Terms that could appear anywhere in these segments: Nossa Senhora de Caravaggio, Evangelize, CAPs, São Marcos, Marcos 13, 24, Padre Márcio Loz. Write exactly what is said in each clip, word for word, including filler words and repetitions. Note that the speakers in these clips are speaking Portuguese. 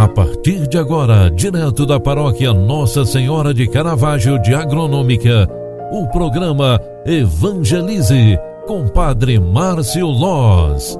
A partir de agora, direto da paróquia Nossa Senhora de Caravaggio de Agronômica, o programa Evangelize com Padre Márcio Loz.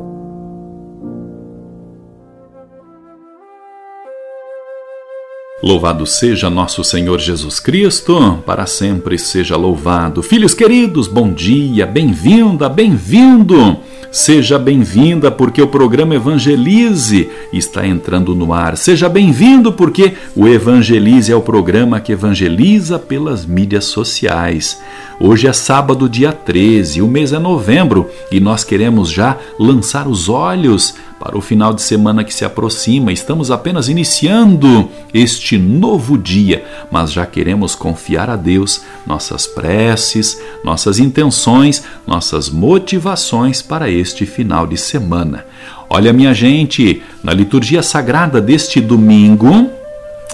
Louvado seja nosso Senhor Jesus Cristo, para sempre seja louvado. Filhos queridos, bom dia, bem-vinda, bem-vindo. Seja bem-vinda porque o programa Evangelize está entrando no ar. Seja bem-vindo porque o Evangelize é o programa que evangeliza pelas mídias sociais. Hoje é sábado, dia treze, o mês é novembro e nós queremos já lançar os olhos para o final de semana que se aproxima. Estamos apenas iniciando este novo dia, mas já queremos confiar a Deus nossas preces, nossas intenções, nossas motivações para este final de semana. Olha, minha gente, na liturgia sagrada deste domingo,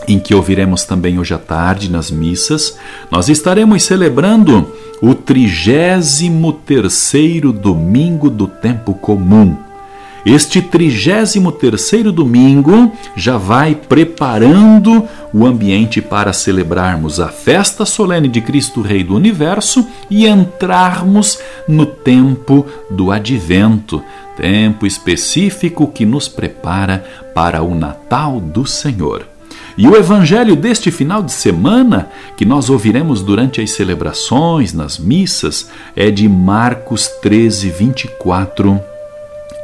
em que ouviremos também hoje à tarde nas missas, nós estaremos celebrando o trigésimo terceiro domingo do tempo comum. Este trigésimo terceiro domingo já vai preparando o ambiente para celebrarmos a festa solene de Cristo Rei do Universo e entrarmos no tempo do Advento, tempo específico que nos prepara para o Natal do Senhor. E o evangelho deste final de semana, que nós ouviremos durante as celebrações, nas missas, é de Marcos treze, vinte e quatro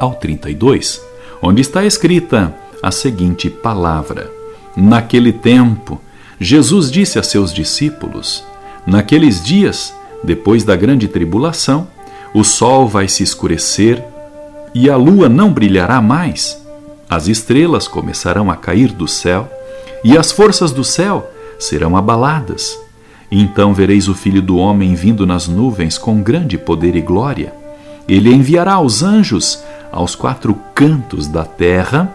ao trinta e dois, onde está escrita a seguinte palavra: Naquele tempo, Jesus disse a seus discípulos: Naqueles dias, depois da grande tribulação, o sol vai se escurecer e a lua não brilhará mais. As estrelas começarão a cair do céu e as forças do céu serão abaladas. Então vereis o Filho do Homem vindo nas nuvens com grande poder e glória. Ele enviará os anjos aos quatro cantos da terra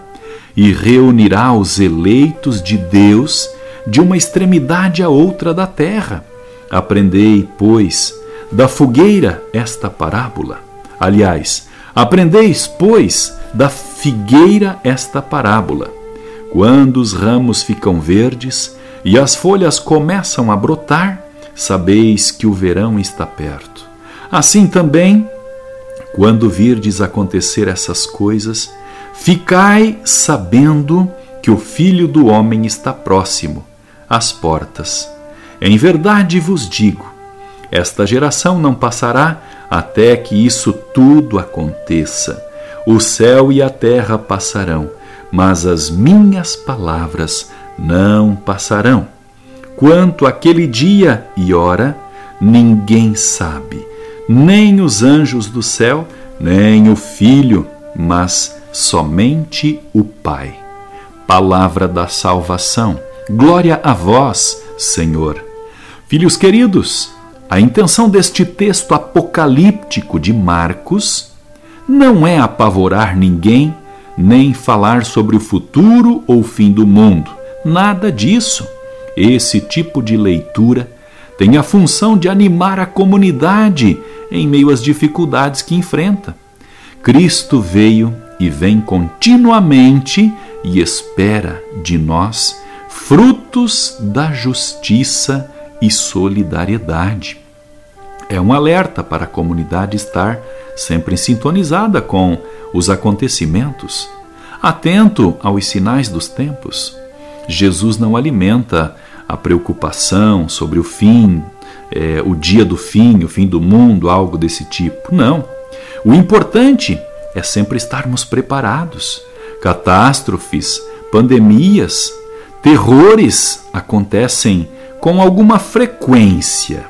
e reunirá os eleitos de Deus de uma extremidade à outra da terra. Aprendei, pois, da fogueira esta parábola. Aliás, aprendeis, pois, da figueira esta parábola. Quando os ramos ficam verdes e as folhas começam a brotar, sabeis que o verão está perto. Assim também, quando virdes acontecer essas coisas, ficai sabendo que o Filho do Homem está próximo, às portas. Em verdade vos digo, esta geração não passará até que isso tudo aconteça. O céu e a terra passarão, mas as minhas palavras não passarão. Quanto àquele dia e hora, ninguém sabe, nem os anjos do céu, nem o Filho, mas somente o Pai. Palavra da salvação. Glória a vós, Senhor. Filhos queridos, a intenção deste texto apocalíptico de Marcos não é apavorar ninguém, nem falar sobre o futuro ou o fim do mundo. Nada disso. Esse tipo de leitura tem a função de animar a comunidade em meio às dificuldades que enfrenta. Cristo veio e vem continuamente e espera de nós frutos da justiça e solidariedade. É um alerta para a comunidade estar sempre sintonizada com os acontecimentos, atento aos sinais dos tempos. Jesus não alimenta a preocupação sobre o fim, é, o dia do fim, o fim do mundo, algo desse tipo. Não. O importante é sempre estarmos preparados. Catástrofes, pandemias, terrores acontecem com alguma frequência,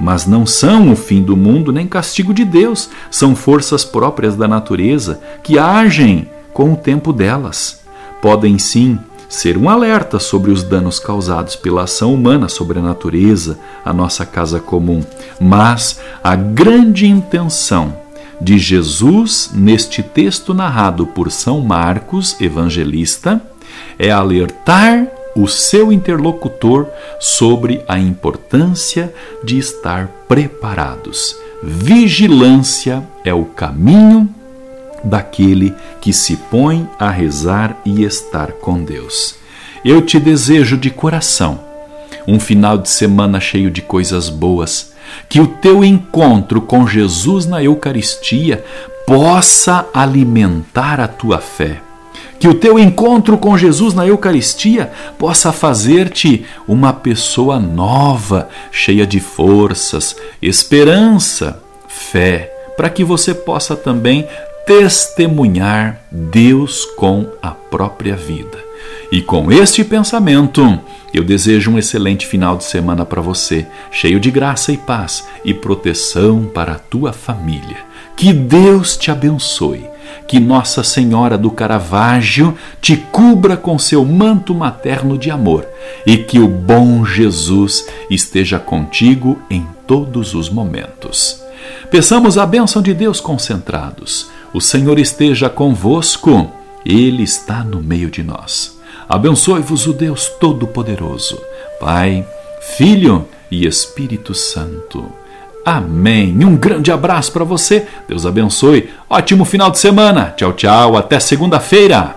mas não são o fim do mundo nem castigo de Deus. São forças próprias da natureza que agem com o tempo delas. Podem sim ser um alerta sobre os danos causados pela ação humana sobre a natureza, a nossa casa comum. Mas a grande intenção de Jesus neste texto narrado por São Marcos, evangelista, é alertar o seu interlocutor sobre a importância de estar preparados. Vigilância é o caminho daquele que se põe a rezar e estar com Deus. Eu te desejo de coração um final de semana cheio de coisas boas, que o teu encontro com Jesus na Eucaristia possa alimentar a tua fé, que o teu encontro com Jesus na Eucaristia possa fazer-te uma pessoa nova, cheia de forças, esperança, fé, para que você possa também testemunhar Deus com a própria vida. E com este pensamento, eu desejo um excelente final de semana para você, cheio de graça e paz e proteção para a tua família. Que Deus te abençoe, que Nossa Senhora do Caravaggio te cubra com seu manto materno de amor e que o bom Jesus esteja contigo em todos os momentos. Peçamos a bênção de Deus concentrados. O Senhor esteja convosco, Ele está no meio de nós. Abençoe-vos o Deus Todo-Poderoso, Pai, Filho e Espírito Santo. Amém. Um grande abraço para você. Deus abençoe. Ótimo final de semana. Tchau, tchau. Até segunda-feira.